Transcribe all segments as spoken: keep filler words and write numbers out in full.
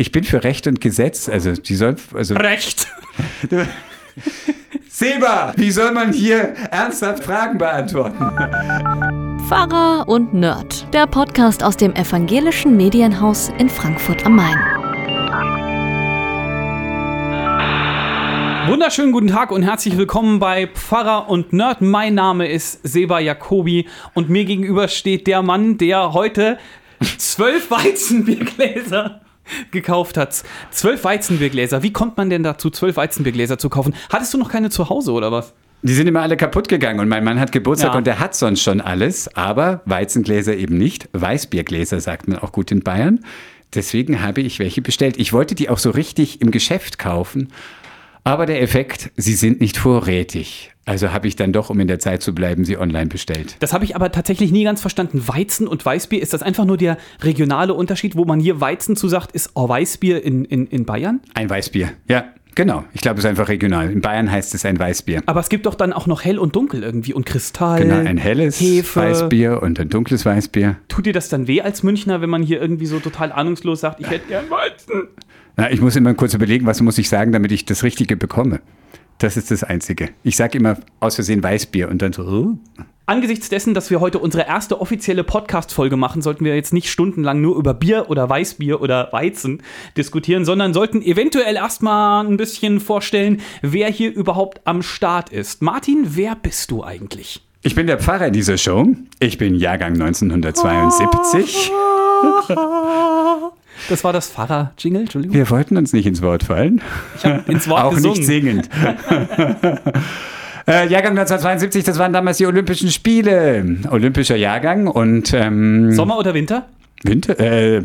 Ich bin für Recht und Gesetz. Also die sollen. Also Recht! Seba, wie soll man hier ernsthaft Fragen beantworten? Pfarrer und Nerd, der Podcast aus dem Evangelischen Medienhaus in Frankfurt am Main. Wunderschönen guten Tag und herzlich willkommen bei Pfarrer und Nerd. Mein Name ist Seba Jacobi und mir gegenüber steht der Mann, der heute zwölf Weizenbiergläser gekauft hat. Zwölf Weizenbiergläser. Wie kommt man denn dazu, zwölf Weizenbiergläser zu kaufen? Hattest du noch keine zu Hause oder was? Die sind immer alle kaputt gegangen und mein Mann hat Geburtstag ja. und der hat sonst schon alles, aber Weizengläser eben nicht. Weißbiergläser sagt man auch gut in Bayern. Deswegen habe ich welche bestellt. Ich wollte die auch so richtig im Geschäft kaufen, aber der Effekt, sie sind nicht vorrätig. Also habe ich dann doch, um in der Zeit zu bleiben, sie online bestellt. Das habe ich aber tatsächlich nie ganz verstanden. Weizen und Weißbier, ist das einfach nur der regionale Unterschied, wo man hier Weizen zu sagt, ist oh, Weißbier in, in, in Bayern? Ein Weißbier, ja. Genau, ich glaube, es ist einfach regional. In Bayern heißt es ein Weißbier. Aber es gibt doch dann auch noch hell und dunkel irgendwie und Kristall. Genau, ein helles Hefe. Weißbier und ein dunkles Weißbier. Tut dir das dann weh als Münchner, wenn man hier irgendwie so total ahnungslos sagt, ich hätte gern Weizen? Na, ich muss immer kurz überlegen, was muss ich sagen, damit ich das Richtige bekomme. Das ist das Einzige. Ich sage immer aus Versehen Weißbier und dann so... Uh. Angesichts dessen, dass wir heute unsere erste offizielle Podcast-Folge machen, sollten wir jetzt nicht stundenlang nur über Bier oder Weißbier oder Weizen diskutieren, sondern sollten eventuell erstmal ein bisschen vorstellen, wer hier überhaupt am Start ist. Martin, wer bist du eigentlich? Ich bin der Pfarrer dieser Show. Ich bin Jahrgang neunzehnhundertzweiundsiebzig. Das war das Pfarrer-Jingle, Entschuldigung. Wir wollten uns nicht ins Wort fallen. Ich habe ins Wort auch gesungen. Auch nicht singend. Äh, Jahrgang neunzehnhundertzweiundsiebzig, das waren damals die Olympischen Spiele. Olympischer Jahrgang und... Ähm, Sommer oder Winter? Winter, äh...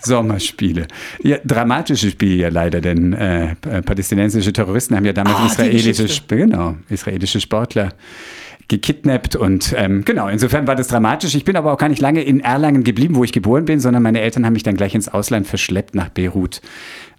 Sommerspiele. Ja, dramatische Spiele ja leider, denn äh, palästinensische Terroristen haben ja damals oh, israelische, Sp- genau, israelische Sportler gekidnappt und ähm, genau, insofern war das dramatisch. Ich bin aber auch gar nicht lange in Erlangen geblieben, wo ich geboren bin, sondern meine Eltern haben mich dann gleich ins Ausland verschleppt nach Beirut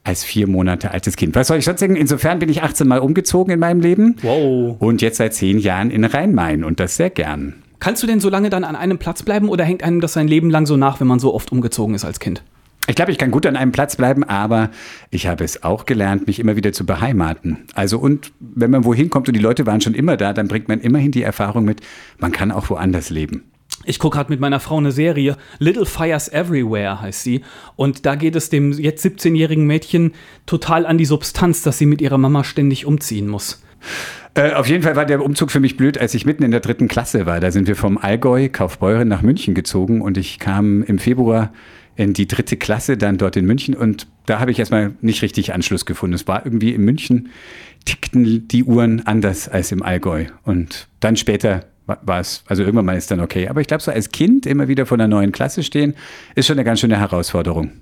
als vier Monate altes Kind. Was soll ich sonst sagen? Insofern bin ich achtzehn Mal umgezogen in meinem Leben. Wow. Und jetzt seit zehn Jahren in Rhein-Main und das sehr gern. Kannst du denn so lange dann an einem Platz bleiben oder hängt einem das sein Leben lang so nach, wenn man so oft umgezogen ist als Kind? Ich glaube, ich kann gut an einem Platz bleiben, aber ich habe es auch gelernt, mich immer wieder zu beheimaten. Also und wenn man wohin kommt und die Leute waren schon immer da, dann bringt man immerhin die Erfahrung mit, man kann auch woanders leben. Ich gucke gerade mit meiner Frau eine Serie, Little Fires Everywhere heißt sie. Und da geht es dem jetzt siebzehnjährigen Mädchen total an die Substanz, dass sie mit ihrer Mama ständig umziehen muss. Äh, auf jeden Fall war der Umzug für mich blöd, als ich mitten in der dritten Klasse war. Da sind wir vom Allgäu, Kaufbeuren, nach München gezogen und ich kam im Februar in die dritte Klasse, dann dort in München und da habe ich erstmal nicht richtig Anschluss gefunden. Es war irgendwie in München, tickten die Uhren anders als im Allgäu und dann später... war es, also irgendwann mal ist dann okay. Aber ich glaube, so als Kind immer wieder vor einer neuen Klasse stehen, ist schon eine ganz schöne Herausforderung.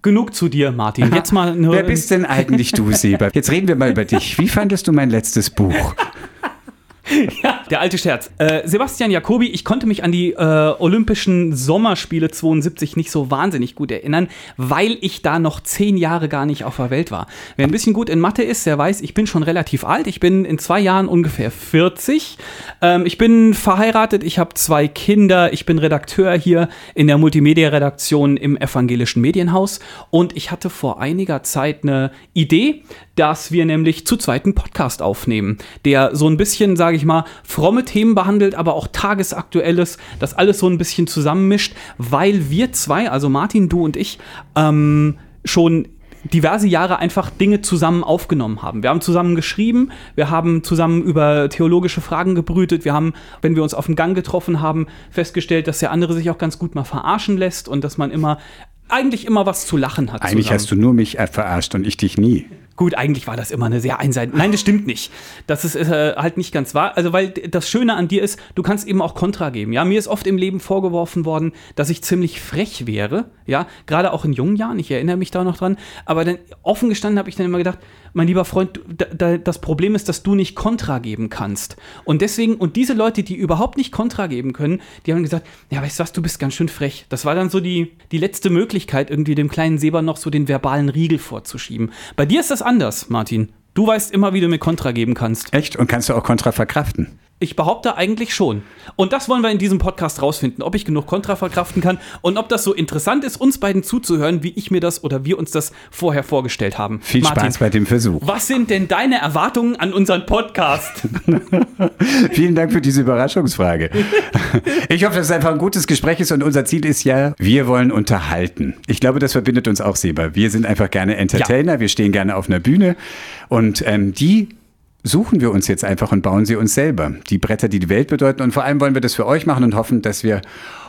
Genug zu dir, Martin. Jetzt mal nur Wer bist denn eigentlich du, Seba? Jetzt reden wir mal über dich. Wie fandest du mein letztes Buch? Ja, der alte Scherz. Äh, Sebastian Jacobi, ich konnte mich an die äh, Olympischen Sommerspiele zweiundsiebzig nicht so wahnsinnig gut erinnern, weil ich da noch zehn Jahre gar nicht auf der Welt war. Wer ein bisschen gut in Mathe ist, der weiß, ich bin schon relativ alt. Ich bin in zwei Jahren ungefähr vierzig. Ähm, ich bin verheiratet, ich habe zwei Kinder, ich bin Redakteur hier in der Multimedia-Redaktion im Evangelischen Medienhaus und ich hatte vor einiger Zeit eine Idee, dass wir nämlich zu zweit einen Podcast aufnehmen, der so ein bisschen, sage ich ich mal, fromme Themen behandelt, aber auch Tagesaktuelles, das alles so ein bisschen zusammenmischt, weil wir zwei, also Martin, du und ich, ähm, schon diverse Jahre einfach Dinge zusammen aufgenommen haben. Wir haben zusammen geschrieben, wir haben zusammen über theologische Fragen gebrütet, wir haben, wenn wir uns auf dem Gang getroffen haben, festgestellt, dass der andere sich auch ganz gut mal verarschen lässt und dass man immer, eigentlich immer was zu lachen hat. Eigentlich zusammen. Hast du nur mich verarscht und ich dich nie. Gut, eigentlich war das immer eine sehr einseitige... Nein, das stimmt nicht. Das ist äh, halt nicht ganz wahr. Also, weil das Schöne an dir ist, du kannst eben auch Kontra geben. Ja, mir ist oft im Leben vorgeworfen worden, dass ich ziemlich frech wäre. Ja, gerade auch in jungen Jahren. Ich erinnere mich da noch dran. Aber dann offen gestanden habe ich dann immer gedacht, mein lieber Freund, da, da, das Problem ist, dass du nicht Kontra geben kannst. Und deswegen, und diese Leute, die überhaupt nicht Kontra geben können, die haben gesagt, ja, weißt du was, du bist ganz schön frech. Das war dann so die, die letzte Möglichkeit, irgendwie dem kleinen Seba noch so den verbalen Riegel vorzuschieben. Bei dir ist das anders, Martin. Du weißt immer, wie du mir Kontra geben kannst. Echt? Und kannst du auch Kontra verkraften? Ich behaupte eigentlich schon. Und das wollen wir in diesem Podcast rausfinden, ob ich genug Kontra verkraften kann und ob das so interessant ist, uns beiden zuzuhören, wie ich mir das oder wir uns das vorher vorgestellt haben. Viel Martin, Spaß bei dem Versuch. Was sind denn deine Erwartungen an unseren Podcast? Vielen Dank für diese Überraschungsfrage. Ich hoffe, dass es einfach ein gutes Gespräch ist und unser Ziel ist ja, wir wollen unterhalten. Ich glaube, das verbindet uns auch, Seba. Wir sind einfach gerne Entertainer, ja. Wir stehen gerne auf einer Bühne und ähm, die suchen wir uns jetzt einfach und bauen sie uns selber. Die Bretter, die die Welt bedeuten. Und vor allem wollen wir das für euch machen und hoffen, dass wir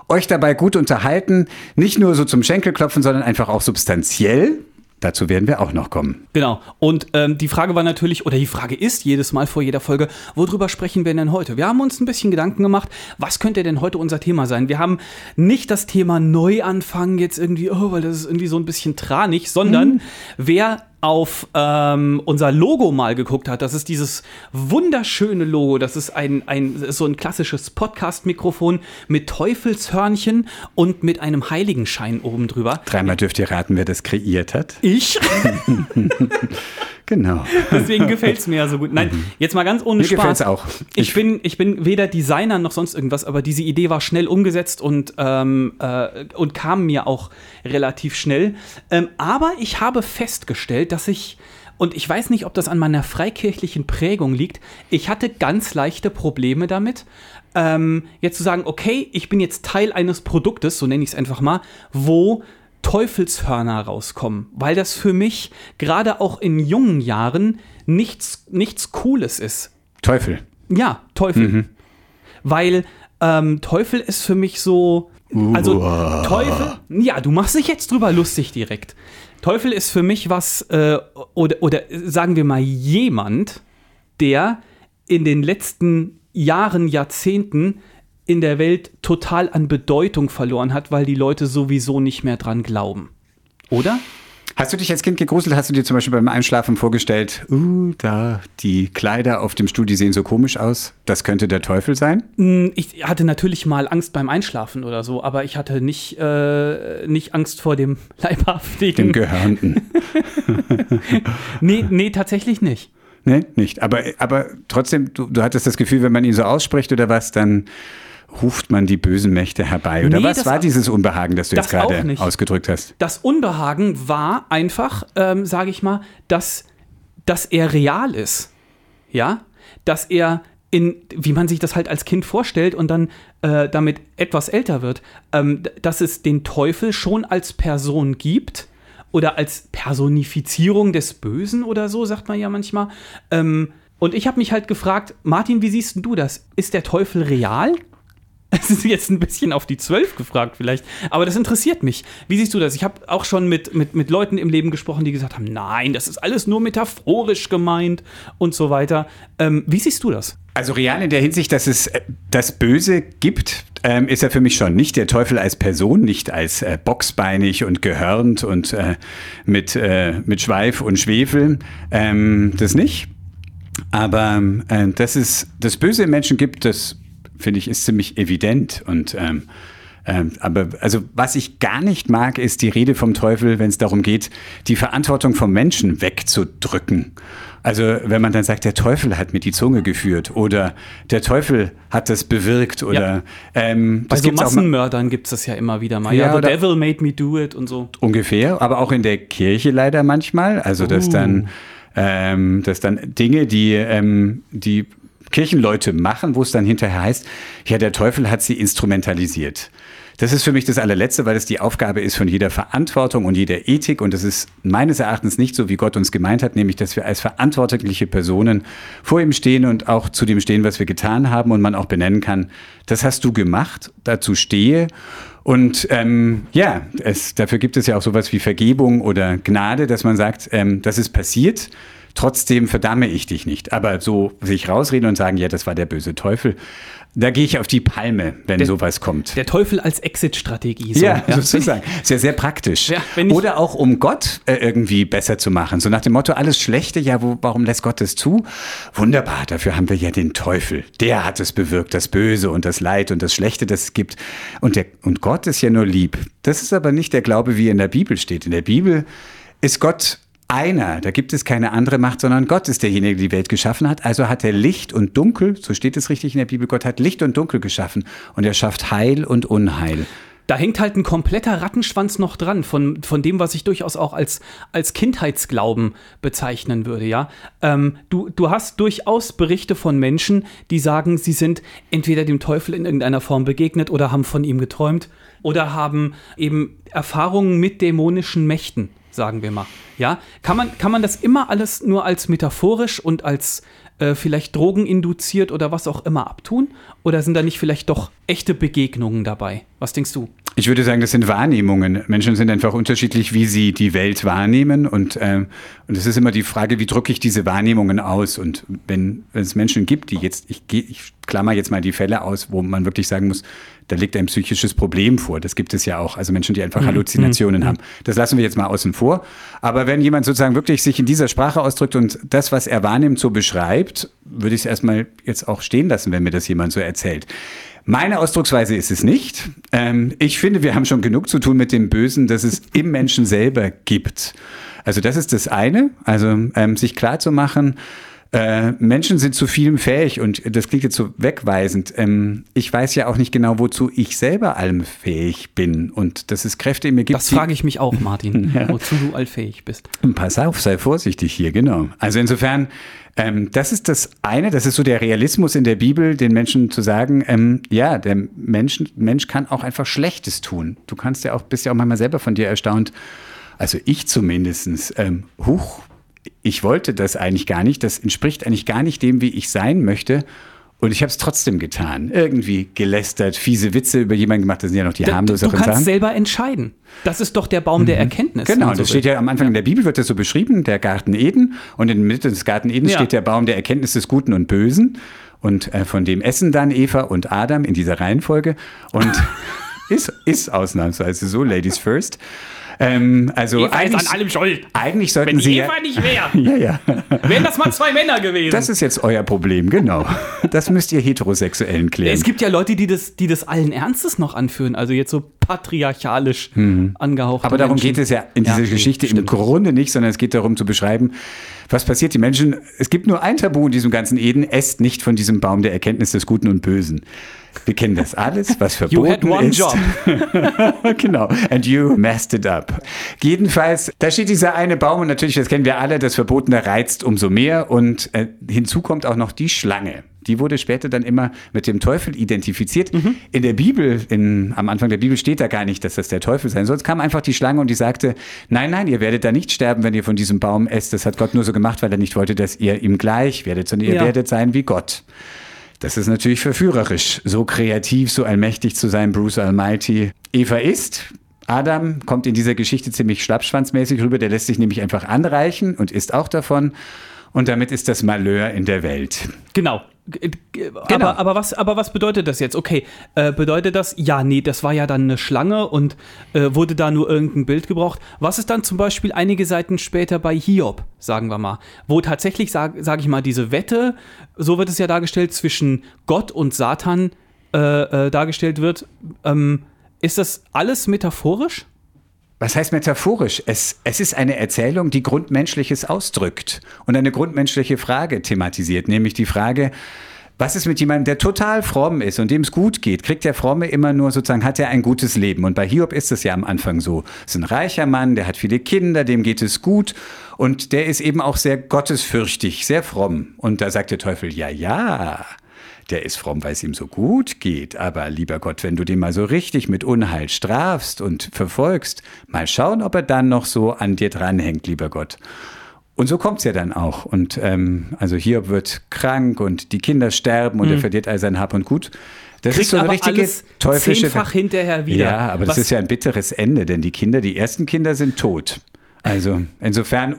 euch dabei gut unterhalten. Nicht nur so zum Schenkelklopfen, sondern einfach auch substanziell. Dazu werden wir auch noch kommen. Genau. Und ähm, die Frage war natürlich, oder die Frage ist jedes Mal vor jeder Folge, worüber sprechen wir denn heute? Wir haben uns ein bisschen Gedanken gemacht, was könnte denn heute unser Thema sein? Wir haben nicht das Thema Neuanfang jetzt irgendwie, oh, weil das ist irgendwie so ein bisschen tranig, sondern mhm. wer auf ähm, unser Logo mal geguckt hat, das ist dieses wunderschöne Logo, das ist ein, ein so ein klassisches Podcast-Mikrofon mit Teufelshörnchen und mit einem Heiligenschein oben drüber. Dreimal dürft ihr raten, wer das kreiert hat. Ich? Genau. Deswegen gefällt es mir ja so gut. Nein, mhm. jetzt mal ganz ohne mir Spaß. Mir gefällt es auch. Ich, ich, bin, ich bin weder Designer noch sonst irgendwas, aber diese Idee war schnell umgesetzt und, ähm, äh, und kam mir auch relativ schnell. Ähm, aber ich habe festgestellt, dass ich, und ich weiß nicht, ob das an meiner freikirchlichen Prägung liegt, ich hatte ganz leichte Probleme damit, ähm, jetzt zu sagen, okay, ich bin jetzt Teil eines Produktes, so nenne ich es einfach mal, wo Teufelshörner rauskommen, weil das für mich gerade auch in jungen Jahren nichts, nichts Cooles ist. Teufel. Ja, Teufel. Mhm. Weil ähm, Teufel ist für mich so, also Uah. Teufel, ja, du machst dich jetzt drüber lustig direkt. Teufel ist für mich was, äh, oder, oder sagen wir mal jemand, der in den letzten Jahren, Jahrzehnten in der Welt total an Bedeutung verloren hat, weil die Leute sowieso nicht mehr dran glauben. Oder? Hast du dich als Kind gegruselt? Hast du dir zum Beispiel beim Einschlafen vorgestellt, uh, da, die Kleider auf dem Stuhl, die sehen so komisch aus, das könnte der Teufel sein? Ich hatte natürlich mal Angst beim Einschlafen oder so, aber ich hatte nicht, äh, nicht Angst vor dem Leibhaftigen. Dem Gehörnten. nee, nee, tatsächlich nicht. Nee, nicht. Aber, aber trotzdem, du, du hattest das Gefühl, wenn man ihn so ausspricht oder was, dann ruft man die bösen Mächte herbei? Oder nee, was war dieses Unbehagen, das du das jetzt gerade ausgedrückt hast? Das Unbehagen war einfach, ähm, sage ich mal, dass, dass er real ist. Ja? Dass er, in, wie man sich das halt als Kind vorstellt und dann äh, damit etwas älter wird, ähm, dass es den Teufel schon als Person gibt oder als Personifizierung des Bösen oder so, sagt man ja manchmal. Ähm, und ich habe mich halt gefragt, Martin, wie siehst du das? Ist der Teufel real? Es ist jetzt ein bisschen auf die zwölf gefragt vielleicht, aber das interessiert mich. Wie siehst du das? Ich habe auch schon mit, mit, mit Leuten im Leben gesprochen, die gesagt haben, nein, das ist alles nur metaphorisch gemeint und so weiter. Ähm, wie siehst du das? Also real in der Hinsicht, dass es äh, das Böse gibt, ähm, ist er für mich schon nicht der Teufel als Person, nicht als äh, boxbeinig und gehörnt und äh, mit, äh, mit Schweif und Schwefel, ähm, das nicht. Aber äh, dass es das Böse im Menschen gibt, das finde ich, ist ziemlich evident. Und ähm, ähm, aber also was ich gar nicht mag, ist die Rede vom Teufel, wenn es darum geht, die Verantwortung vom Menschen wegzudrücken. Also wenn man dann sagt, der Teufel hat mir die Zunge geführt oder der Teufel hat das bewirkt oder ja. ähm, das also gibt's Massenmördern ma- gibt es das ja immer wieder mal. Ja, ja, the devil made me do it und so. Ungefähr, aber auch in der Kirche leider manchmal. Also uh. dass dann ähm, dass dann Dinge, die ähm, die Kirchenleute machen, wo es dann hinterher heißt, ja, der Teufel hat sie instrumentalisiert. Das ist für mich das allerletzte, weil es die Aufgabe ist von jeder Verantwortung und jeder Ethik und das ist meines Erachtens nicht so, wie Gott uns gemeint hat, nämlich, dass wir als verantwortliche Personen vor ihm stehen und auch zu dem stehen, was wir getan haben und man auch benennen kann, das hast du gemacht, dazu stehe und ähm, ja, es, dafür gibt es ja auch sowas wie Vergebung oder Gnade, dass man sagt, ähm, das ist passiert, trotzdem verdamme ich dich nicht. Aber so sich rausreden und sagen, ja, das war der böse Teufel, da gehe ich auf die Palme, wenn der, sowas kommt. Der Teufel als Exit-Strategie. So. Ja, ja, sozusagen. Ist ja sehr praktisch. Ja, oder auch, um Gott äh, irgendwie besser zu machen. So nach dem Motto, alles Schlechte, ja, wo, warum lässt Gott das zu? Wunderbar, dafür haben wir ja den Teufel. Der hat es bewirkt, das Böse und das Leid und das Schlechte, das es gibt. Und, der, und Gott ist ja nur lieb. Das ist aber nicht der Glaube, wie er in der Bibel steht. In der Bibel ist Gott einer, da gibt es keine andere Macht, sondern Gott ist derjenige, der die Welt geschaffen hat. Also hat er Licht und Dunkel, so steht es richtig in der Bibel, Gott hat Licht und Dunkel geschaffen und er schafft Heil und Unheil. Da hängt halt ein kompletter Rattenschwanz noch dran, von, von dem, was ich durchaus auch als, als Kindheitsglauben bezeichnen würde, ja. Ähm, du, du hast durchaus Berichte von Menschen, die sagen, sie sind entweder dem Teufel in irgendeiner Form begegnet oder haben von ihm geträumt oder haben eben Erfahrungen mit dämonischen Mächten, sagen wir mal. Ja, kann man, kann man das immer alles nur als metaphorisch und als äh, vielleicht drogeninduziert oder was auch immer abtun? Oder sind da nicht vielleicht doch echte Begegnungen dabei? Was denkst du? Ich würde sagen, das sind Wahrnehmungen. Menschen sind einfach unterschiedlich, wie sie die Welt wahrnehmen. Und, ähm, und es ist immer die Frage, wie drücke ich diese Wahrnehmungen aus? Und wenn, wenn es Menschen gibt, die jetzt, ich, ich klammer jetzt mal die Fälle aus, wo man wirklich sagen muss, da liegt ein psychisches Problem vor. Das gibt es ja auch. Also Menschen, die einfach Halluzinationen mhm. haben. Das lassen wir jetzt mal außen vor. Aber wenn jemand sozusagen wirklich sich in dieser Sprache ausdrückt und das, was er wahrnimmt, so beschreibt, würde ich es erstmal jetzt auch stehen lassen, wenn mir das jemand so erzählt. Meine Ausdrucksweise ist es nicht. Ähm, ich finde, wir haben schon genug zu tun mit dem Bösen, das es im Menschen selber gibt. Also das ist das eine, also ähm, sich klarzumachen, äh, Menschen sind zu vielem fähig und das klingt jetzt so wegweisend. Ähm, ich weiß ja auch nicht genau, wozu ich selber allem fähig bin und dass es Kräfte in mir gibt. Das frage ich mich auch, Martin, ja. Wozu du allfähig bist. Pass auf, sei vorsichtig hier, genau. Also insofern... Ähm, das ist das eine, das ist so der Realismus in der Bibel, den Menschen zu sagen, ähm, ja, der Mensch, Mensch kann auch einfach Schlechtes tun. Du kannst ja auch, bist ja auch manchmal selber von dir erstaunt, also ich zumindest, ähm, huch, ich wollte das eigentlich gar nicht, das entspricht eigentlich gar nicht dem, wie ich sein möchte. Und ich habe es trotzdem getan. Irgendwie gelästert, fiese Witze über jemanden gemacht. Das sind ja noch die da, harmloseren Sachen. Du kannst selber entscheiden. Das ist doch der Baum mhm. der Erkenntnis. Genau, das steht ja am Anfang ja. in der Bibel, wird das so beschrieben, der Garten Eden. Und in der Mitte des Garten Eden ja. steht der Baum der Erkenntnis des Guten und Bösen. Und äh, von dem essen dann Eva und Adam in dieser Reihenfolge. Und ist, ist ausnahmsweise so, Ladies first. Ähm, also Eva ist an allem schuld. Eigentlich sollten Wenn sie Eva ja, nicht wäre, ja, ja. wären das mal zwei Männer gewesen. Das ist jetzt euer Problem, genau. Das müsst ihr Heterosexuellen klären. Es gibt ja Leute, die das, die das allen Ernstes noch anführen, also jetzt so patriarchalisch mhm. angehaucht. Aber darum Menschen. Geht es ja in dieser ja, okay, Geschichte stimmt. im Grunde nicht, sondern es geht darum zu beschreiben, was passiert. Die Menschen, es gibt nur ein Tabu in diesem ganzen Eden, esst nicht von diesem Baum der Erkenntnis des Guten und Bösen. Wir kennen das alles, was verboten ist. You had one job. Genau. And you messed it up. Jedenfalls, da steht dieser eine Baum und natürlich, das kennen wir alle, das Verbotene reizt umso mehr. Und äh, hinzu kommt auch noch die Schlange. Die wurde später dann immer mit dem Teufel identifiziert. Mhm. In der Bibel, in, am Anfang der Bibel steht da gar nicht, dass das der Teufel sein soll. Es kam einfach die Schlange und die sagte, nein, nein, ihr werdet da nicht sterben, wenn ihr von diesem Baum esst. Das hat Gott nur so gemacht, weil er nicht wollte, dass ihr ihm gleich werdet, sondern ihr ja. werdet sein wie Gott. Das ist natürlich verführerisch, so kreativ, so allmächtig zu sein, Bruce Almighty. Eva isst, Adam kommt in dieser Geschichte ziemlich schlappschwanzmäßig rüber, der lässt sich nämlich einfach anreichen und isst auch davon. Und damit ist das Malheur in der Welt. Genau. Genau. Aber, aber, was, aber was bedeutet das jetzt? Okay, äh, bedeutet das, ja, nee, das war ja dann eine Schlange und äh, wurde da nur irgendein Bild gebraucht. Was ist dann zum Beispiel einige Seiten später bei Hiob, sagen wir mal, wo tatsächlich, sage sag ich mal, diese Wette, so wird es ja dargestellt, zwischen Gott und Satan äh, äh, dargestellt wird. Ähm, ist das alles metaphorisch? Was heißt metaphorisch? Es, es ist eine Erzählung, die Grundmenschliches ausdrückt und eine grundmenschliche Frage thematisiert, nämlich die Frage, was ist mit jemandem, der total fromm ist und dem es gut geht? Kriegt der Fromme immer nur sozusagen, hat er ein gutes Leben? Und bei Hiob ist es ja am Anfang so. Es ist ein reicher Mann, der hat viele Kinder, dem geht es gut und der ist eben auch sehr gottesfürchtig, sehr fromm. Und da sagt der Teufel, ja, ja. Der ist fromm, weil es ihm so gut geht. Aber lieber Gott, wenn du den mal so richtig mit Unheil strafst und verfolgst, mal schauen, ob er dann noch so an dir dranhängt, lieber Gott. Und so kommt es ja dann auch. Und ähm, also Hiob wird krank und die Kinder sterben und mhm. er verliert all sein Hab und Gut. Das Kriegt ist so ein richtiges teuflische... zehnfach hinterher wieder. Ja, aber Was? Das ist ja ein bitteres Ende, denn die Kinder, die ersten Kinder sind tot. Also insofern...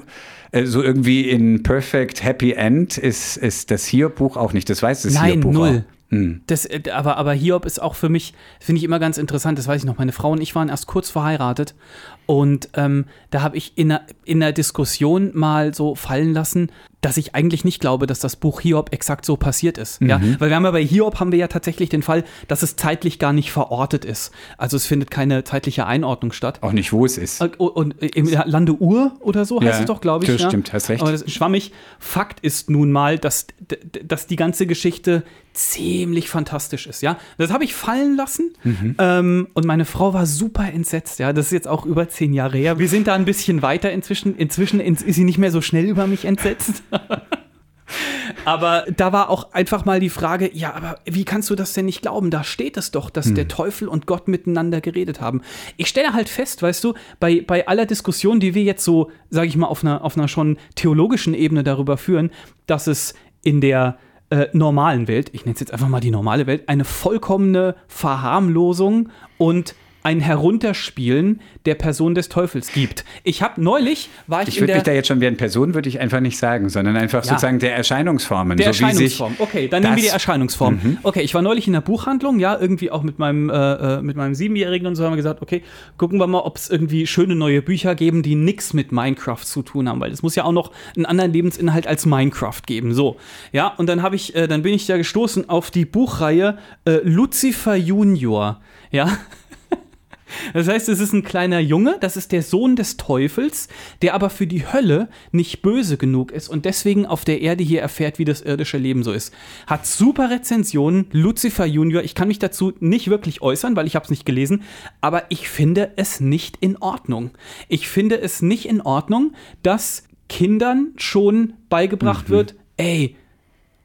So irgendwie in Perfect Happy End ist, ist das Hiob-Buch auch nicht. Das weiß das Hiob-Buch auch. Nein, null. Hm. Das, aber, aber Hiob ist auch für mich, finde ich immer ganz interessant, das weiß ich noch, meine Frau und ich waren erst kurz verheiratet und ähm, da habe ich in einer, in einer Diskussion mal so fallen lassen, dass ich eigentlich nicht glaube, dass das Buch Hiob exakt so passiert ist. Mhm. Ja? Weil wir haben ja bei Hiob haben wir ja tatsächlich den Fall, dass es zeitlich gar nicht verortet ist. Also es findet keine zeitliche Einordnung statt. Auch nicht, wo es ist. Und, und im Lande Ur oder so heißt ja, es doch, glaube ich. Das ja, stimmt, hast recht. Aber das ist schwammig. Fakt ist nun mal, dass, dass die ganze Geschichte ziemlich fantastisch ist. Ja? Das habe ich fallen lassen mhm. ähm, und meine Frau war super entsetzt. Ja? Das ist jetzt auch über zehn Jahre her. Wir sind da ein bisschen weiter inzwischen. Inzwischen ist sie nicht mehr so schnell über mich entsetzt. Aber da war auch einfach mal die Frage, ja, aber wie kannst du das denn nicht glauben? Da steht es doch, dass hm. der Teufel und Gott miteinander geredet haben. Ich stelle halt fest, weißt du, bei, bei aller Diskussion, die wir jetzt so, sage ich mal, auf einer, auf einer schon theologischen Ebene darüber führen, dass es in der äh, normalen Welt, ich nenne es jetzt einfach mal die normale Welt, eine vollkommene Verharmlosung und ein Herunterspielen der Person des Teufels gibt. Ich habe neulich, war ich, ich in der... Ich würde mich da jetzt schon wie eine Person, würde ich einfach nicht sagen, sondern einfach ja. sozusagen der Erscheinungsformen. Der so Erscheinungsform, wie okay, dann nehmen wir die Erscheinungsform. Mhm. Okay, ich war neulich in der Buchhandlung, ja, irgendwie auch mit meinem, äh, mit meinem Siebenjährigen und so haben wir gesagt, okay, gucken wir mal, ob es irgendwie schöne neue Bücher geben, die nichts mit Minecraft zu tun haben, weil es muss ja auch noch einen anderen Lebensinhalt als Minecraft geben, so. Ja, und dann habe ich, äh, dann bin ich da gestoßen auf die Buchreihe äh, Lucifer Junior, ja. Das heißt, es ist ein kleiner Junge, das ist der Sohn des Teufels, der aber für die Hölle nicht böse genug ist und deswegen auf der Erde hier erfährt, wie das irdische Leben so ist. Hat super Rezensionen, Lucifer Junior, ich kann mich dazu nicht wirklich äußern, weil ich habe es nicht gelesen, aber ich finde es nicht in Ordnung. Ich finde es nicht in Ordnung, dass Kindern schon beigebracht mhm. wird, ey,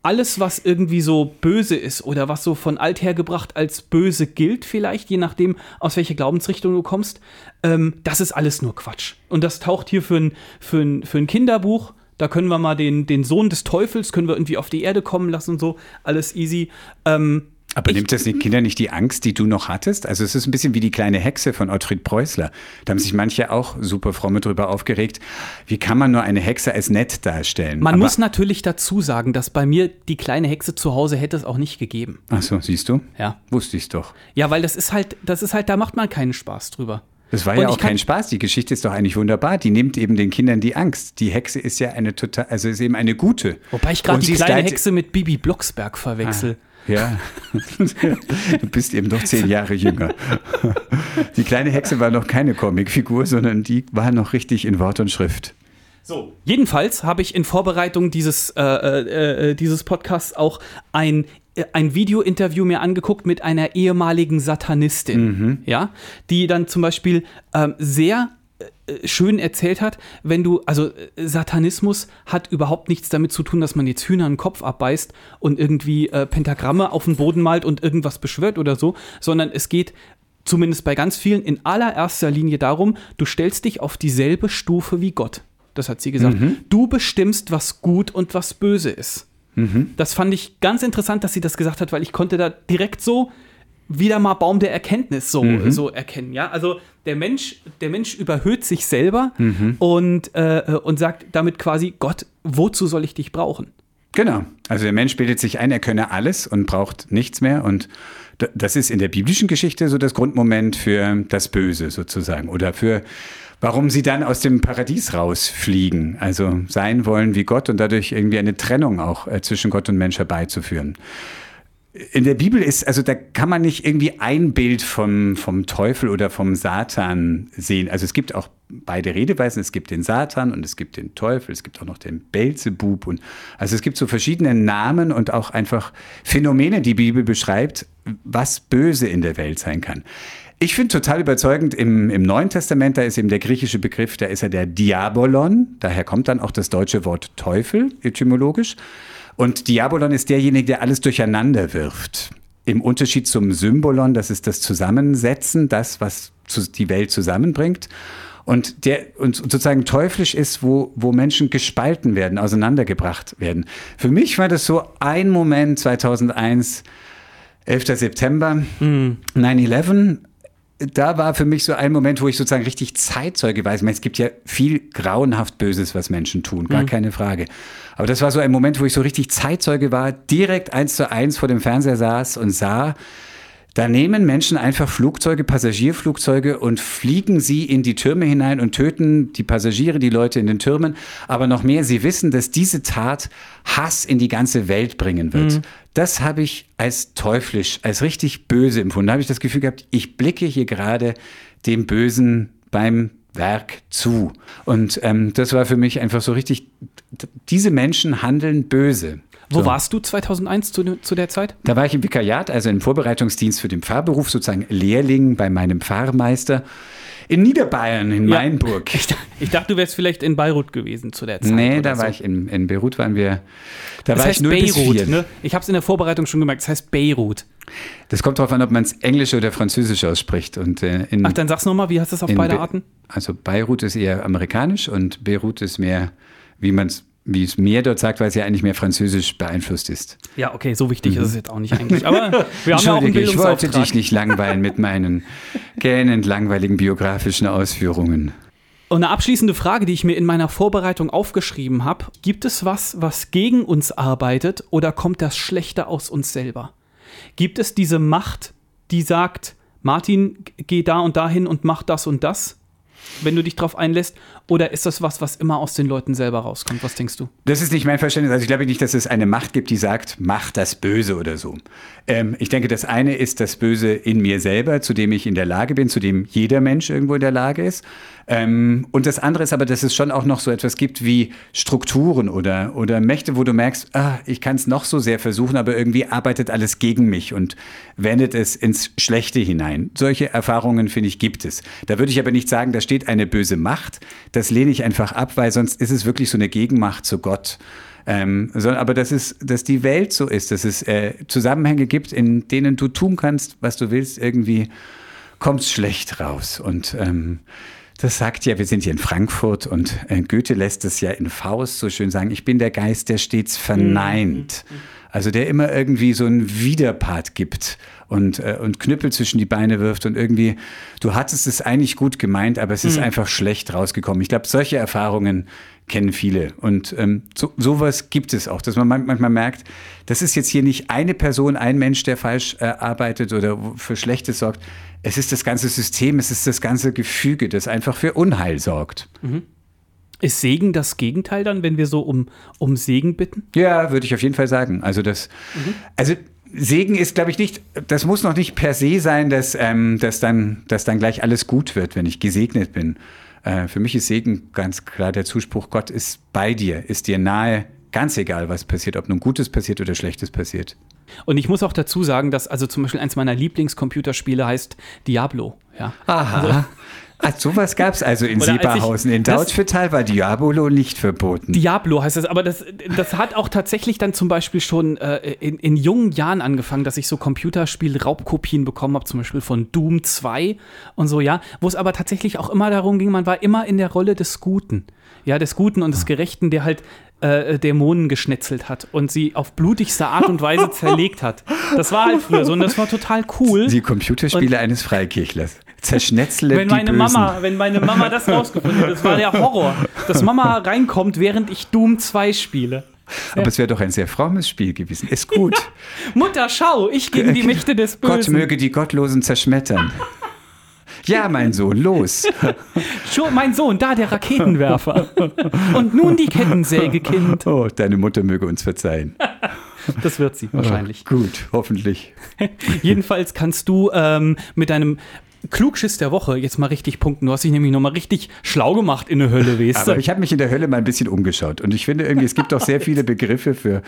alles, was irgendwie so böse ist oder was so von alther gebracht als böse gilt vielleicht, je nachdem, aus welcher Glaubensrichtung du kommst, ähm, das ist alles nur Quatsch. Und das taucht hier für ein, für ein, für ein Kinderbuch, da können wir mal den, den Sohn des Teufels, können wir irgendwie auf die Erde kommen lassen und so, alles easy. Ähm, Aber ich, nimmt das den Kindern nicht die Angst, die du noch hattest? Also es ist ein bisschen wie die kleine Hexe von Ottfried Preußler. Da haben sich manche auch super fromme drüber aufgeregt. Wie kann man nur eine Hexe als nett darstellen? Man Aber muss natürlich dazu sagen, dass bei mir die kleine Hexe zu Hause hätte es auch nicht gegeben. Ach so, siehst du? Ja. Wusste ich es doch. Ja, weil das ist halt, das ist halt, da macht man keinen Spaß drüber. Das war ja auch kein Spaß. Die Geschichte ist doch eigentlich wunderbar. Die nimmt eben den Kindern die Angst. Die Hexe ist ja eine total, also ist eben eine gute. Wobei ich gerade die kleine Hexe mit Bibi Blocksberg verwechsel. Ah. Ja, du bist eben doch zehn Jahre jünger. Die kleine Hexe war noch keine Comicfigur, sondern die war noch richtig in Wort und Schrift. So, jedenfalls habe ich in Vorbereitung dieses, äh, äh, dieses Podcasts auch ein, äh, ein Video-Interview mir angeguckt mit einer ehemaligen Satanistin, mhm. ja, die dann zum Beispiel äh, sehr schön erzählt hat, wenn du, also Satanismus hat überhaupt nichts damit zu tun, dass man jetzt Hühner einen Kopf abbeißt und irgendwie äh, Pentagramme auf den Boden malt und irgendwas beschwört oder so, sondern es geht zumindest bei ganz vielen in allererster Linie darum, du stellst dich auf dieselbe Stufe wie Gott. Das hat sie gesagt. Mhm. Du bestimmst, was gut und was böse ist. Mhm. Das fand ich ganz interessant, dass sie das gesagt hat, weil ich konnte da direkt so wieder mal Baum der Erkenntnis so, mhm. so erkennen, ja, also der Mensch, der Mensch überhöht sich selber mhm. und, äh, und sagt damit quasi, Gott, wozu soll ich dich brauchen? Genau, also der Mensch bildet sich ein, er könne alles und braucht nichts mehr und das ist in der biblischen Geschichte so das Grundmoment für das Böse sozusagen oder für warum sie dann aus dem Paradies rausfliegen, also sein wollen wie Gott und dadurch irgendwie eine Trennung auch äh, zwischen Gott und Mensch herbeizuführen. In der Bibel ist, also da kann man nicht irgendwie ein Bild vom, vom Teufel oder vom Satan sehen. Also es gibt auch beide Redeweisen, es gibt den Satan und es gibt den Teufel, es gibt auch noch den Beelzebub. Und also es gibt so verschiedene Namen und auch einfach Phänomene, die die Bibel beschreibt, was böse in der Welt sein kann. Ich finde total überzeugend, im, im Neuen Testament, da ist eben der griechische Begriff, da ist ja der Diabolon, daher kommt dann auch das deutsche Wort Teufel, etymologisch. Und Diabolon ist derjenige, der alles durcheinander wirft. Im Unterschied zum Symbolon, das ist das Zusammensetzen, das, was die Welt zusammenbringt. Und der und sozusagen teuflisch ist, wo, wo Menschen gespalten werden, auseinandergebracht werden. Für mich war das so ein Moment zweitausendeins, elfter September, mhm. neun elf, da war für mich so ein Moment, wo ich sozusagen richtig Zeitzeuge war. Ich meine, es gibt ja viel grauenhaft Böses, was Menschen tun, gar mhm. keine Frage. Aber das war so ein Moment, wo ich so richtig Zeitzeuge war, direkt eins zu eins vor dem Fernseher saß und sah, da nehmen Menschen einfach Flugzeuge, Passagierflugzeuge und fliegen sie in die Türme hinein und töten die Passagiere, die Leute in den Türmen. Aber noch mehr, sie wissen, dass diese Tat Hass in die ganze Welt bringen wird. Mhm. Das habe ich als teuflisch, als richtig böse empfunden. Da habe ich das Gefühl gehabt, ich blicke hier gerade dem Bösen beim Werk zu. Und ähm, das war für mich einfach so richtig, diese Menschen handeln böse. Wo so. warst du zweitausendeins zu, zu der Zeit? Da war ich im Vikariat, also im Vorbereitungsdienst für den Pfarrberuf, sozusagen Lehrling bei meinem Pfarrmeister in Niederbayern, in ja. Mainburg. Ich, ich dachte, du wärst vielleicht in Beirut gewesen zu der Zeit. Nee, da war so. ich in, in Beirut, waren wir. Da das war heißt ich Beirut, ne? Ich habe es in der Vorbereitung schon gemerkt, das heißt Beirut. Das kommt darauf an, ob man es Englisch oder Französisch ausspricht. Und, äh, in, Ach, dann sag's nochmal, wie heißt das auf beide Be- Arten? Also Beirut ist eher amerikanisch und Beirut ist mehr, wie man es Wie es mir dort sagt, weil es ja eigentlich mehr französisch beeinflusst ist. Ja, okay, so wichtig mhm. ist es jetzt auch nicht eigentlich. Aber wir haben ja auch einen Bildungsauftrag. Ich wollte dich nicht langweilen mit meinen gähnend langweiligen biografischen Ausführungen. Und eine abschließende Frage, die ich mir in meiner Vorbereitung aufgeschrieben habe. Gibt es was, was gegen uns arbeitet oder kommt das Schlechte aus uns selber? Gibt es diese Macht, die sagt, Martin, geh da und dahin und mach das und das? Wenn du dich drauf einlässt, oder ist das was, was immer aus den Leuten selber rauskommt? Was denkst du? Das ist nicht mein Verständnis. Also ich glaube nicht, dass es eine Macht gibt, die sagt, mach das Böse oder so. Ähm, ich denke, das eine ist das Böse in mir selber, zu dem ich in der Lage bin, zu dem jeder Mensch irgendwo in der Lage ist. Ähm, und das andere ist aber, dass es schon auch noch so etwas gibt wie Strukturen oder, oder Mächte, wo du merkst, ah, ich kann es noch so sehr versuchen, aber irgendwie arbeitet alles gegen mich und wendet es ins Schlechte hinein. Solche Erfahrungen, finde ich, gibt es. Da würde ich aber nicht sagen, da steht eine böse Macht. Das lehne ich einfach ab, weil sonst ist es wirklich so eine Gegenmacht zu Gott. Ähm, sondern, aber das ist, dass die Welt so ist, dass es äh, Zusammenhänge gibt, in denen du tun kannst, was du willst, irgendwie kommt es schlecht raus. Und ähm, das sagt ja, wir sind hier in Frankfurt und äh, Goethe lässt es ja in Faust so schön sagen, ich bin der Geist, der stets verneint. Mhm. Also der immer irgendwie so einen Widerpart gibt und, äh, und Knüppel zwischen die Beine wirft und irgendwie, du hattest es eigentlich gut gemeint, aber es ist mhm. einfach schlecht rausgekommen. Ich glaube, solche Erfahrungen kennen viele und ähm, so, sowas gibt es auch, dass man manchmal merkt, das ist jetzt hier nicht eine Person, ein Mensch, der falsch äh, arbeitet oder für Schlechtes sorgt. Es ist das ganze System, es ist das ganze Gefüge, das einfach für Unheil sorgt. Mhm. Ist Segen das Gegenteil dann, wenn wir so um, um Segen bitten? Ja, würde ich auf jeden Fall sagen. Also das, mhm. also Segen ist, glaube ich, nicht, das muss noch nicht per se sein, dass, ähm, dass, dann, dass dann gleich alles gut wird, wenn ich gesegnet bin. Äh, für mich ist Segen ganz klar der Zuspruch, Gott ist bei dir, ist dir nahe, ganz egal, was passiert, ob nun Gutes passiert oder Schlechtes passiert. Und ich muss auch dazu sagen, dass also zum Beispiel eins meiner Lieblingscomputerspiele heißt Diablo. Ja. Aha. Also, ach, sowas gab es also in Seberhausen. In Dautschwittal war Diablo nicht verboten. Diablo heißt das, aber das, das hat auch tatsächlich dann zum Beispiel schon äh, in, in jungen Jahren angefangen, dass ich so Computerspiel-Raubkopien bekommen habe, zum Beispiel von Doom zwei und so, ja. Wo es aber tatsächlich auch immer darum ging, man war immer in der Rolle des Guten. Ja, des Guten und des Gerechten, der halt äh, Dämonen geschnetzelt hat und sie auf blutigste Art und Weise zerlegt hat. Das war halt früher so und das war total cool. Die Computerspiele und eines Freikirchlers. Zerschnetzle wenn meine die Bösen. Mama, wenn meine Mama das rausgefunden hat, das war der Horror, dass Mama reinkommt, während ich Doom zwei spiele. Aber ja. es wäre doch ein sehr frommes Spiel gewesen. Ist gut. Ja. Mutter, schau, ich gegen die Mächte des Bösen. Gott möge die Gottlosen zerschmettern. Ja, mein Sohn, los. Schon, mein Sohn, da der Raketenwerfer. Und nun die Kettensäge, Kind. Oh, deine Mutter möge uns verzeihen. Das wird sie wahrscheinlich. Oh, gut, hoffentlich. Jedenfalls kannst du ähm, mit deinem Klugschiss der Woche jetzt mal richtig punkten. Du hast dich nämlich nochmal richtig schlau gemacht in der Hölle, weißt du? Aber ich habe mich in der Hölle mal ein bisschen umgeschaut. Und ich finde irgendwie, es gibt doch sehr viele Begriffe für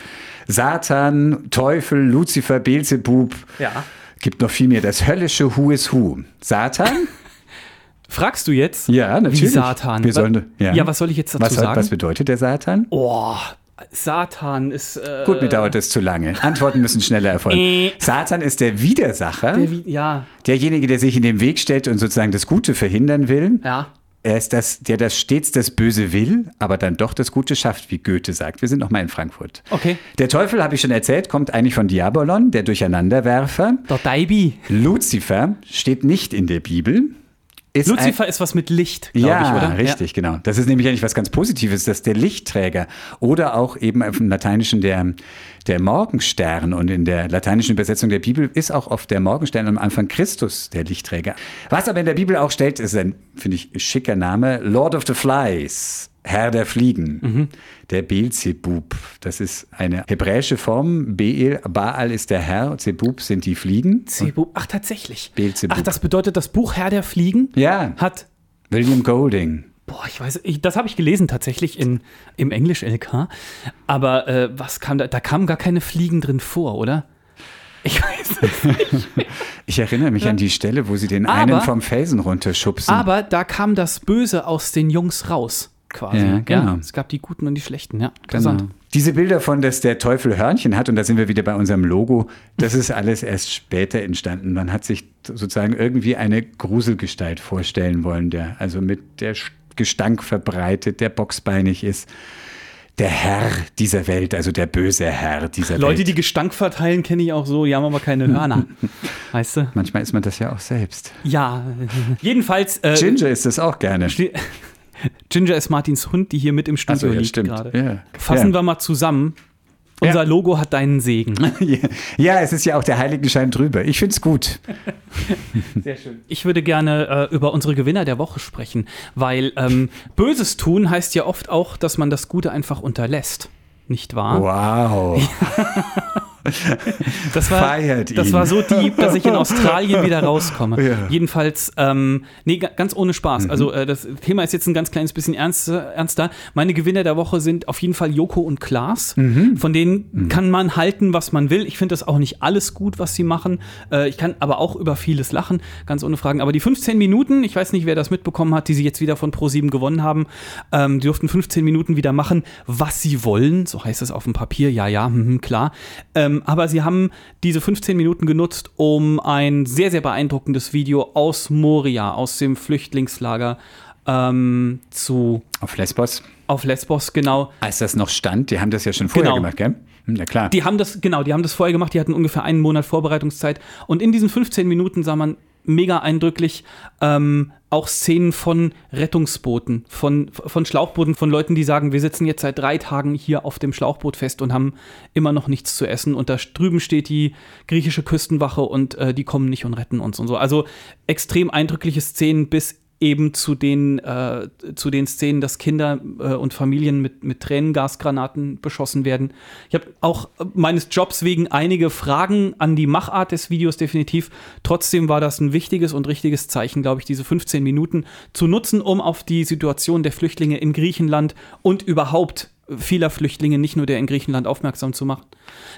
Satan, Teufel, Lucifer, Beelzebub. Ja. Gibt noch viel mehr. Das höllische Who is Who. Satan? Fragst du jetzt? Ja, natürlich. Wie Satan? Wir sollen, ja. ja, was soll ich jetzt dazu was, sagen? Was bedeutet der Satan? Oh, Satan ist... Äh, Gut, mir dauert das zu lange. Antworten müssen schneller erfolgen. Äh. Satan ist der Widersacher. Der, ja. Derjenige, der sich in den Weg stellt und sozusagen das Gute verhindern will. Ja. Er ist das, der das stets das Böse will, aber dann doch das Gute schafft, wie Goethe sagt. Wir sind nochmal in Frankfurt. Okay. Der Teufel, habe ich schon erzählt, kommt eigentlich von Diabolon, der Durcheinanderwerfer. Der Daibi. Lucifer steht nicht in der Bibel. Ist Lucifer ein, ist was mit Licht, glaube ja, ich, oder? Richtig, ja, genau. Das ist nämlich eigentlich was ganz Positives, dass der Lichtträger oder auch eben im Lateinischen der, der Morgenstern, und in der lateinischen Übersetzung der Bibel ist auch oft der Morgenstern am Anfang Christus der Lichtträger. Was aber in der Bibel auch steht, ist ein, finde ich, schicker Name, Lord of the Flies, Herr der Fliegen, mhm. der Beelzebub. Das ist eine hebräische Form. Beel, Baal ist der Herr, Zebub sind die Fliegen. Zebub, ach tatsächlich. Beelzebub. Ach, das bedeutet, das Buch Herr der Fliegen ja. hat William Golding. Boah, ich weiß, ich, das habe ich gelesen tatsächlich in, im Englisch-L K. Aber äh, was kam da? Da kamen gar keine Fliegen drin vor, oder? Ich weiß es nicht. Ich erinnere mich ja. an die Stelle, wo sie den aber, einen vom Felsen runterschubsen. Aber da kam das Böse aus den Jungs raus. Quasi. Ja, genau. Ja, es gab die Guten und die Schlechten, ja. Interessant. Genau. Diese Bilder von, dass der Teufel Hörnchen hat, und da sind wir wieder bei unserem Logo, das ist alles erst später entstanden. Man hat sich sozusagen irgendwie eine Gruselgestalt vorstellen wollen, der also mit der Gestank verbreitet, der boxbeinig ist. Der Herr dieser Welt, also der böse Herr dieser Leute, Welt. Leute, die Gestank verteilen, kenne ich auch so, die haben aber keine Hörner. Weißt du? Manchmal ist man das ja auch selbst. Ja, jedenfalls. Äh, Ginger ist das auch gerne. Schli- Ginger ist Martins Hund, die hier mit im Studio so, ja, liegt gerade. Yeah. Fassen yeah. wir mal zusammen. Unser yeah. Logo hat deinen Segen. Ja, es ist ja auch der Heiligenschein drüber. Ich finde es gut. Sehr schön. Ich würde gerne äh, über unsere Gewinner der Woche sprechen, weil ähm, Böses tun heißt ja oft auch, dass man das Gute einfach unterlässt. Nicht wahr? Wow. Das war, Feiert das ihn. war so deep, dass ich in Australien wieder rauskomme. Ja. Jedenfalls, ähm, nee, ganz ohne Spaß. Mhm. Also äh, das Thema ist jetzt ein ganz kleines bisschen ernster, ernster. Meine Gewinner der Woche sind auf jeden Fall Joko und Klaas. Mhm. Von denen mhm. kann man halten, was man will. Ich finde das auch nicht alles gut, was sie machen. Äh, ich kann aber auch über vieles lachen, ganz ohne Fragen. Aber die fünfzehn Minuten, ich weiß nicht, wer das mitbekommen hat, die sie jetzt wieder von ProSieben gewonnen haben, ähm, die durften fünfzehn Minuten wieder machen, was sie wollen. So heißt es auf dem Papier. Ja, ja, hm, klar. Ähm, Aber sie haben diese fünfzehn Minuten genutzt, um ein sehr, sehr beeindruckendes Video aus Moria, aus dem Flüchtlingslager ähm, zu... Auf Lesbos. Auf Lesbos, genau. Als das noch stand, die haben das ja schon vorher genau. gemacht, gell? Na klar. Die haben das, genau, die haben das vorher gemacht, die hatten ungefähr einen Monat Vorbereitungszeit. Und in diesen fünfzehn Minuten sah man mega eindrücklich ähm, auch Szenen von Rettungsbooten, von, von Schlauchbooten, von Leuten, die sagen, wir sitzen jetzt seit drei Tagen hier auf dem Schlauchboot fest und haben immer noch nichts zu essen. Und da drüben steht die griechische Küstenwache und äh, die kommen nicht und retten uns und so. Also extrem eindrückliche Szenen bis eben zu den, äh, zu den Szenen, dass Kinder äh, und Familien mit, mit Tränengasgranaten beschossen werden. Ich habe auch äh, meines Jobs wegen einige Fragen an die Machart des Videos definitiv. Trotzdem war das ein wichtiges und richtiges Zeichen, glaube ich, diese fünfzehn Minuten zu nutzen, um auf die Situation der Flüchtlinge in Griechenland und überhaupt vieler Flüchtlinge, nicht nur der in Griechenland, aufmerksam zu machen.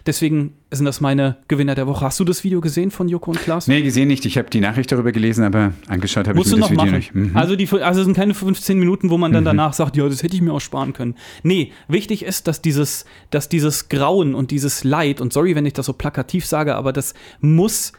Deswegen sind das meine Gewinner der Woche. Hast du das Video gesehen von Joko und Klaas? Nee, gesehen nicht. Ich habe die Nachricht darüber gelesen, aber angeschaut habe ich mir das Video machen. nicht. Mhm. Also es also sind keine fünfzehn Minuten, wo man dann mhm. danach sagt, ja, das hätte ich mir auch sparen können. Nee, wichtig ist, dass dieses, dass dieses Grauen und dieses Leid, und sorry, wenn ich das so plakativ sage, aber das muss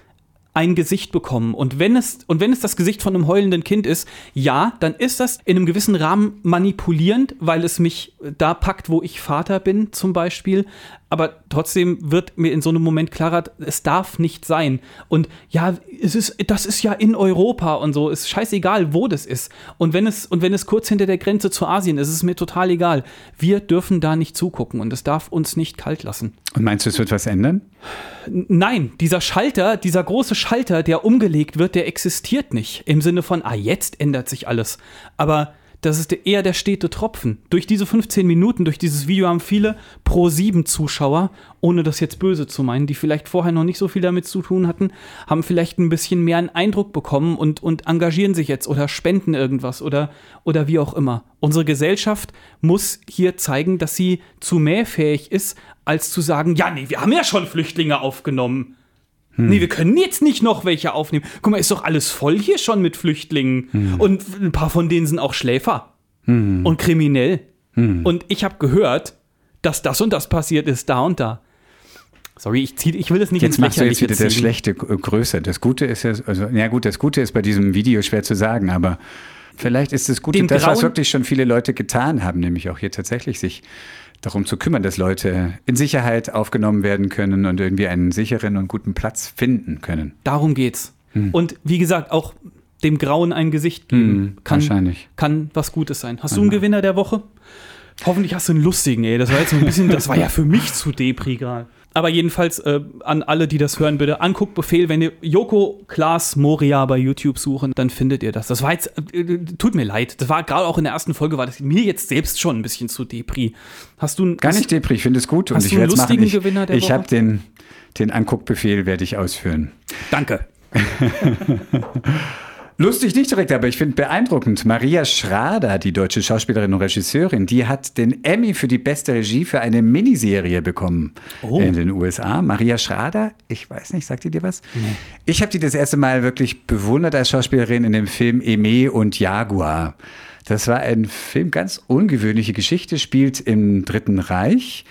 ein Gesicht bekommen. Und wenn es, und wenn es das Gesicht von einem heulenden Kind ist, ja, dann ist das in einem gewissen Rahmen manipulierend, weil es mich da packt, wo ich Vater bin, zum Beispiel. Aber trotzdem wird mir in so einem Moment klarer, es darf nicht sein. Und ja, es ist, das ist ja in Europa und so. Es ist scheißegal, wo das ist. Und wenn es, und wenn es kurz hinter der Grenze zu Asien ist, ist es mir total egal. Wir dürfen da nicht zugucken und es darf uns nicht kalt lassen. Und meinst du, es wird was ändern? Nein, dieser Schalter, dieser große Schalter, der umgelegt wird, der existiert nicht. Im Sinne von, ah, jetzt ändert sich alles. Aber das ist eher der stete Tropfen. Durch diese fünfzehn Minuten, durch dieses Video haben viele ProSieben-Zuschauer, ohne das jetzt böse zu meinen, die vielleicht vorher noch nicht so viel damit zu tun hatten, haben vielleicht ein bisschen mehr einen Eindruck bekommen und, und engagieren sich jetzt oder spenden irgendwas oder, oder wie auch immer. Unsere Gesellschaft muss hier zeigen, dass sie zu mehr fähig ist, als zu sagen, ja, nee, wir haben ja schon Flüchtlinge aufgenommen. Hm. Nee, wir können jetzt nicht noch welche aufnehmen. Guck mal, ist doch alles voll hier schon mit Flüchtlingen. Hm. Und ein paar von denen sind auch Schläfer hm. und kriminell. Hm. Und ich habe gehört, dass das und das passiert ist, da und da. Sorry, ich, zieh, ich will es nicht ins Lächerliche ziehen. Jetzt machst du jetzt wieder das Schlechte größer. Das Gute ist ja, also, ja gut, das Gute ist bei diesem Video schwer zu sagen, aber Vielleicht ist es gut, dass was wirklich schon viele Leute getan haben, nämlich auch hier tatsächlich sich darum zu kümmern, dass Leute in Sicherheit aufgenommen werden können und irgendwie einen sicheren und guten Platz finden können. Darum geht's. Hm. Und wie gesagt, auch dem Grauen ein Gesicht geben, hm, kann, wahrscheinlich. kann was Gutes sein. Hast genau. du einen Gewinner der Woche? Hoffentlich hast du einen lustigen, ey. Das war jetzt ein bisschen, das war ja für mich zu Depri gerade. Aber jedenfalls äh, an alle, die das hören, bitte Anguckbefehl. Wenn ihr Joko, Klaas, Moria bei YouTube suchen, dann findet ihr das. Das war jetzt, äh, tut mir leid, das war gerade auch in der ersten Folge, war das mir jetzt selbst schon ein bisschen zu Depri. Hast du Gar nicht Depri, ich finde es gut. Hast und ich werde es machen. Ich, ich habe den, den Anguckbefehl, werde ich ausführen. Danke. Lustig nicht direkt, aber ich finde beeindruckend. Maria Schrader, die deutsche Schauspielerin und Regisseurin, die hat den Emmy für die beste Regie für eine Miniserie bekommen oh. in den U S A. Maria Schrader, ich weiß nicht, sagt die dir was? Nee. Ich habe die das erste Mal wirklich bewundert als Schauspielerin in dem Film Aimée und Jaguar. Das war ein Film, ganz ungewöhnliche Geschichte, spielt im Dritten Reich.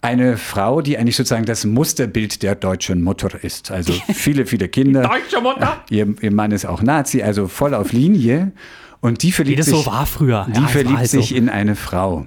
Eine Frau, die eigentlich sozusagen das Musterbild der deutschen Mutter ist. Also viele, viele Kinder. Die deutsche Mutter? Ihr, ihr Mann ist auch Nazi, also voll auf Linie. Und die verliebt sich, so war früher. Die ja, verliebt halt sich so. in eine Frau.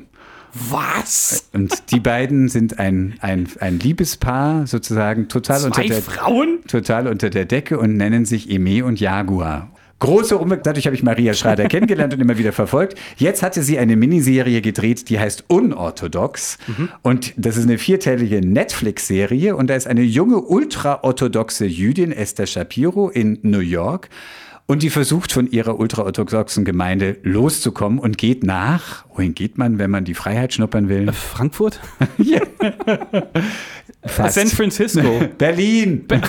Was? Und die beiden sind ein, ein, ein Liebespaar, sozusagen total unter, der, Frauen? total unter der Decke und nennen sich Aimée und Jaguar. Großer Umweg, dadurch habe ich Maria Schrader kennengelernt und immer wieder verfolgt. Jetzt hatte sie eine Miniserie gedreht, die heißt Unorthodox. Mhm. Und das ist eine vierteilige Netflix-Serie. Und da ist eine junge, ultraorthodoxe Jüdin, Esther Shapiro, in New York. Und die versucht, von ihrer ultraorthodoxen Gemeinde loszukommen und geht nach. Wohin geht man, wenn man die Freiheit schnuppern will? Frankfurt? Ja. Fast. San Francisco. Berlin. Be-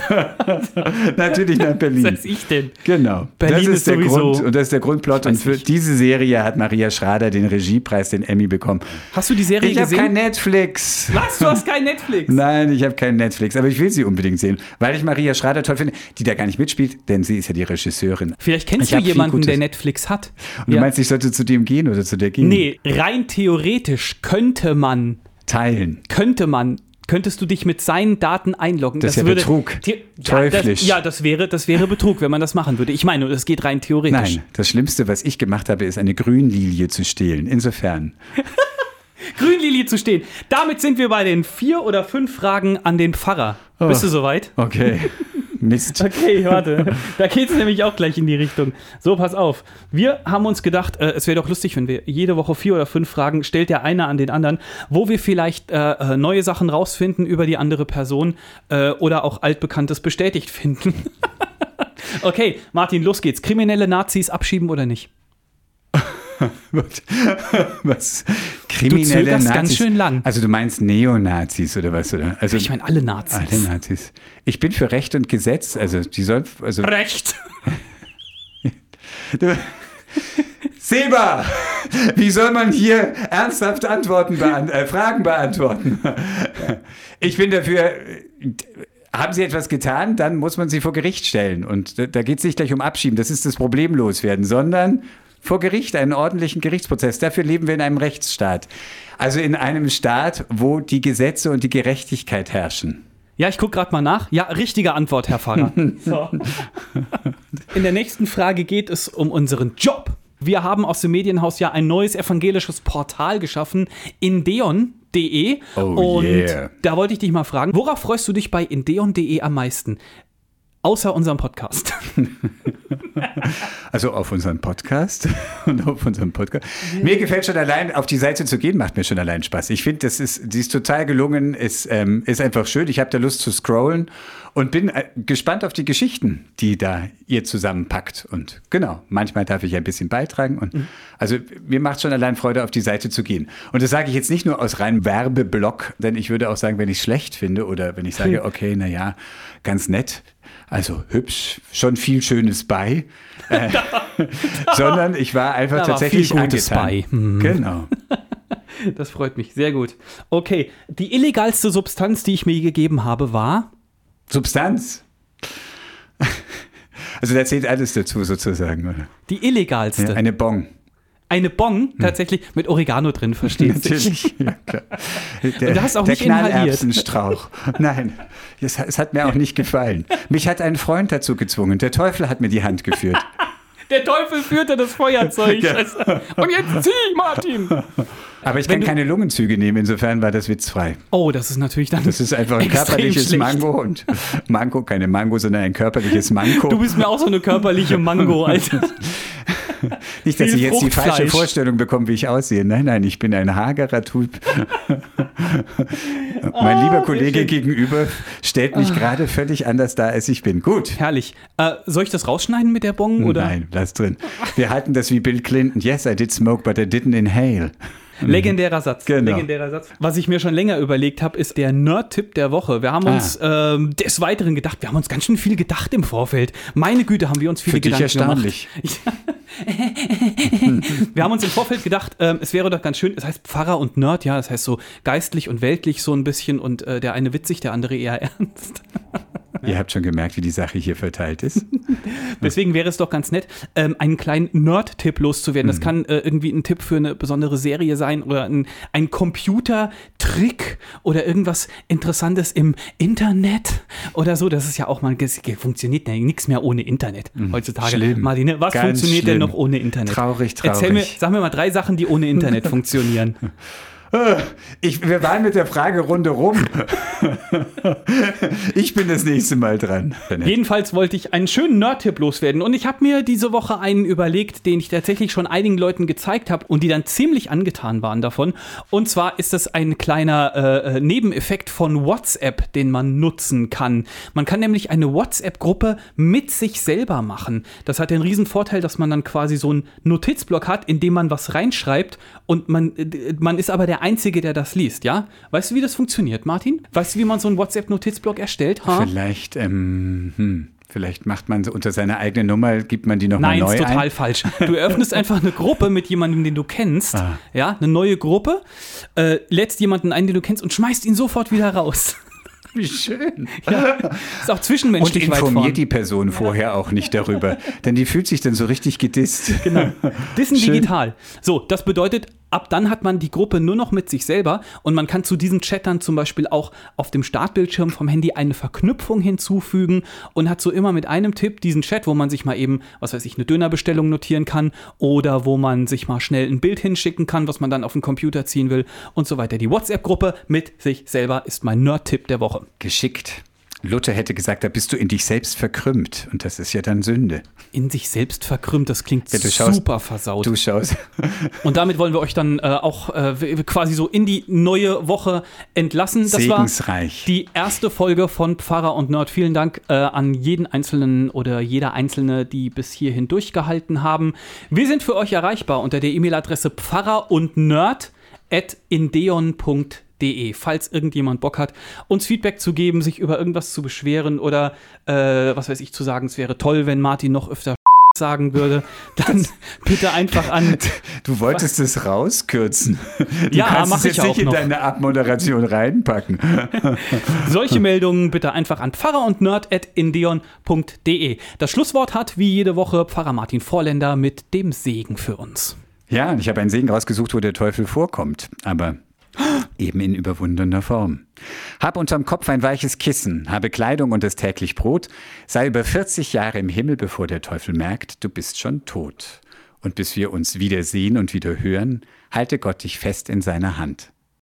Natürlich nach Berlin. Was weiß ich denn? Genau. Berlin das ist, ist der sowieso. Grund, und das ist der Grundplot. Und für nicht. diese Serie hat Maria Schrader den Regiepreis, den Emmy bekommen. Hast du die Serie ich gesehen? Ich habe kein Netflix. Was? Du hast kein Netflix? Nein, ich habe kein Netflix. Aber ich will sie unbedingt sehen, weil ich Maria Schrader toll finde, die da gar nicht mitspielt, denn sie ist ja die Regisseurin. Vielleicht kennst ich du jemanden, der Netflix hat. Und ja. du meinst, ich sollte zu dem gehen oder zu der gehen? Nee, rein theoretisch könnte man teilen. Könnte man Könntest du dich mit seinen Daten einloggen? Das, das wäre Betrug. Te- Teuflisch. Ja, das, ja das, wäre, das wäre Betrug, wenn man das machen würde. Ich meine, das geht rein theoretisch. Nein, das Schlimmste, was ich gemacht habe, ist, eine Grünlilie zu stehlen. Insofern. Grünlilie zu stehlen. Damit sind wir bei den vier oder fünf Fragen an den Pfarrer. Oh, bist du soweit? Okay. Mist. Okay, warte. Da geht es nämlich auch gleich in die Richtung. So, pass auf. Wir haben uns gedacht, äh, es wäre doch lustig, wenn wir jede Woche vier oder fünf Fragen, stellt der eine an den anderen, wo wir vielleicht äh, neue Sachen rausfinden über die andere Person äh, oder auch Altbekanntes bestätigt finden. Okay, Martin, los geht's. Kriminelle Nazis abschieben oder nicht? Was? Kriminelle du Nazis? Ganz schön lang. Also du meinst Neonazis oder was? Oder? Also, ich meine alle Nazis. Alle Nazis. Ich bin für Recht und Gesetz. Also die sollen... Also Recht! Seba! Wie soll man hier ernsthaft Antworten beant- äh, Fragen beantworten? Ich bin dafür... Haben sie etwas getan, dann muss man sie vor Gericht stellen. Und da, da geht es nicht gleich um Abschieben. Das ist das Problemloswerden, sondern... Vor Gericht, einen ordentlichen Gerichtsprozess. Dafür leben wir in einem Rechtsstaat. Also in einem Staat, wo die Gesetze und die Gerechtigkeit herrschen. Ja, ich gucke gerade mal nach. Ja, richtige Antwort, Herr Pfarrer. So. In der nächsten Frage geht es um unseren Job. Wir haben aus dem Medienhaus ja ein neues evangelisches Portal geschaffen, indeon punkt de. Oh, und yeah. Da wollte ich dich mal fragen, worauf freust du dich bei indeon punkt de am meisten? Außer unserem Podcast. Also auf unseren Podcast und auf unseren Podcast. Mir gefällt schon allein, auf die Seite zu gehen, macht mir schon allein Spaß. Ich finde, das ist, die ist total gelungen, ist, ähm, ist einfach schön. Ich habe da Lust zu scrollen und bin äh, gespannt auf die Geschichten, die da ihr zusammenpackt. Und genau, manchmal darf ich ein bisschen beitragen. Und mhm. Also mir macht schon allein Freude, auf die Seite zu gehen. Und das sage ich jetzt nicht nur aus reinem Werbeblock, denn ich würde auch sagen, wenn ich es schlecht finde oder wenn ich sage, okay, naja, ganz nett, also hübsch, schon viel Schönes bei, äh, sondern ich war einfach da tatsächlich war viel Gutes angetan. Bei. Hm. Genau. Das freut mich, sehr gut. Okay, die illegalste Substanz, die ich mir gegeben habe, war? Substanz? Also da zählt alles dazu sozusagen, oder? Die illegalste? Ja, eine Bong. Eine Bong tatsächlich mit Oregano drin, verstehst du? Natürlich, ja klar. Der, und du hast auch der nicht Knallerbsenstrauch. Nein, es, es hat mir auch nicht gefallen. Mich hat ein Freund dazu gezwungen. Der Teufel hat mir die Hand geführt. Der Teufel führte das Feuerzeug. Ja. Und jetzt zieh, Martin! Aber ich Wenn kann du... keine Lungenzüge nehmen, insofern war das witzfrei. Oh, das ist natürlich dann. Das ist einfach ein körperliches schlecht. Mango und Mango, keine Mango, sondern ein körperliches Manko. Du bist mir auch so eine körperliche Mango, Alter. Nicht, dass ich jetzt die falsche Vorstellung bekomme, wie ich aussehe. Nein, nein, ich bin ein hagerer Typ. Mein ah, lieber Kollege gegenüber stellt mich ah. gerade völlig anders dar, als ich bin. Gut. Herrlich. Äh, soll ich das rausschneiden mit der Bong? Oder? Nein, lass drin. Wir halten das wie Bill Clinton. Yes, I did smoke, but I didn't inhale. Legendärer Satz. Genau. Legendärer Satz. Was ich mir schon länger überlegt habe, ist der Nerd-Tipp der Woche. Wir haben ah. uns ähm, des Weiteren gedacht, wir haben uns ganz schön viel gedacht im Vorfeld. Meine Güte, haben wir uns viele Für Gedanken dich erstaunlich. gemacht. Wir haben uns im Vorfeld gedacht, ähm, es wäre doch ganz schön, es heißt Pfarrer und Nerd, ja, das heißt so geistlich und weltlich so ein bisschen und äh, der eine witzig, der andere eher ernst. Ihr habt schon gemerkt, wie die Sache hier verteilt ist. Deswegen wäre es doch ganz nett, ähm, einen kleinen Nerd-Tipp loszuwerden. Das mhm. kann äh, irgendwie ein Tipp für eine besondere Serie sein oder ein, ein Computer-Trick oder irgendwas Interessantes im Internet oder so. Das ist ja auch mal, funktioniert ja nichts mehr ohne Internet mhm. heutzutage. Schlimm. Martine, was ganz funktioniert schlimm. denn noch ohne Internet? Traurig, traurig. Erzähl mir, sag mir mal drei Sachen, die ohne Internet funktionieren. Ich, wir waren mit der Fragerunde rum. Ich bin das nächste Mal dran. Jedenfalls wollte ich einen schönen Nerd-Tipp loswerden. Und ich habe mir diese Woche einen überlegt, den ich tatsächlich schon einigen Leuten gezeigt habe und die dann ziemlich angetan waren davon. Und zwar ist das ein kleiner äh, Nebeneffekt von WhatsApp, den man nutzen kann. Man kann nämlich eine WhatsApp-Gruppe mit sich selber machen. Das hat den riesen Vorteil, dass man dann quasi so einen Notizblock hat, in dem man was reinschreibt und man, man ist aber der Einzige, der das liest, ja? Weißt du, wie das funktioniert, Martin? Weißt du, wie man so einen WhatsApp-Notizblock erstellt? Ha? Vielleicht, ähm, hm, vielleicht macht man so unter seiner eigenen Nummer, gibt man die nochmal neu ein. Nein, ist total falsch. Du eröffnest einfach eine Gruppe mit jemandem, den du kennst, ah. ja, eine neue Gruppe, äh, lädst jemanden ein, den du kennst und schmeißt ihn sofort wieder raus. Wie schön. Ja, ist auch zwischenmenschlich weit vorn. Und informiert die Person vorher auch nicht darüber, denn die fühlt sich dann so richtig gedisst. Genau, dissen schön. Digital. So, das bedeutet, ab dann hat man die Gruppe nur noch mit sich selber und man kann zu diesem Chat dann zum Beispiel auch auf dem Startbildschirm vom Handy eine Verknüpfung hinzufügen und hat so immer mit einem Tipp diesen Chat, wo man sich mal eben, was weiß ich, eine Dönerbestellung notieren kann oder wo man sich mal schnell ein Bild hinschicken kann, was man dann auf den Computer ziehen will und so weiter. Die WhatsApp-Gruppe mit sich selber ist mein Nerd-Tipp der Woche. Geschickt. Luther hätte gesagt, da bist du in dich selbst verkrümmt. Und das ist ja dann Sünde. In sich selbst verkrümmt, das klingt ja, schaust, super versaut. Du schaust. Und damit wollen wir euch dann äh, auch äh, quasi so in die neue Woche entlassen. Das Segensreich. War die erste Folge von Pfarrer und Nerd. Vielen Dank äh, an jeden Einzelnen oder jeder Einzelne, die bis hierhin durchgehalten haben. Wir sind für euch erreichbar unter der E-Mail-Adresse pfarrer und nerd at indeon punkt de. Falls irgendjemand Bock hat, uns Feedback zu geben, sich über irgendwas zu beschweren oder, äh, was weiß ich, zu sagen, es wäre toll, wenn Martin noch öfter sagen würde, dann das, bitte einfach an... Du wolltest was? es rauskürzen. Du ja, mach ich auch noch. Du kannst es jetzt nicht in deine Abmoderation reinpacken. Solche Meldungen bitte einfach an pfarrer und nerd at indeon punkt de. Das Schlusswort hat, wie jede Woche, Pfarrer Martin Vorländer mit dem Segen für uns. Ja, ich habe einen Segen rausgesucht, wo der Teufel vorkommt, aber... Eben in überwundener Form. Hab unterm Kopf ein weiches Kissen, habe Kleidung und das täglich Brot, sei über vierzig Jahre im Himmel, bevor der Teufel merkt, du bist schon tot. Und bis wir uns wiedersehen und wieder hören, halte Gott dich fest in seiner Hand.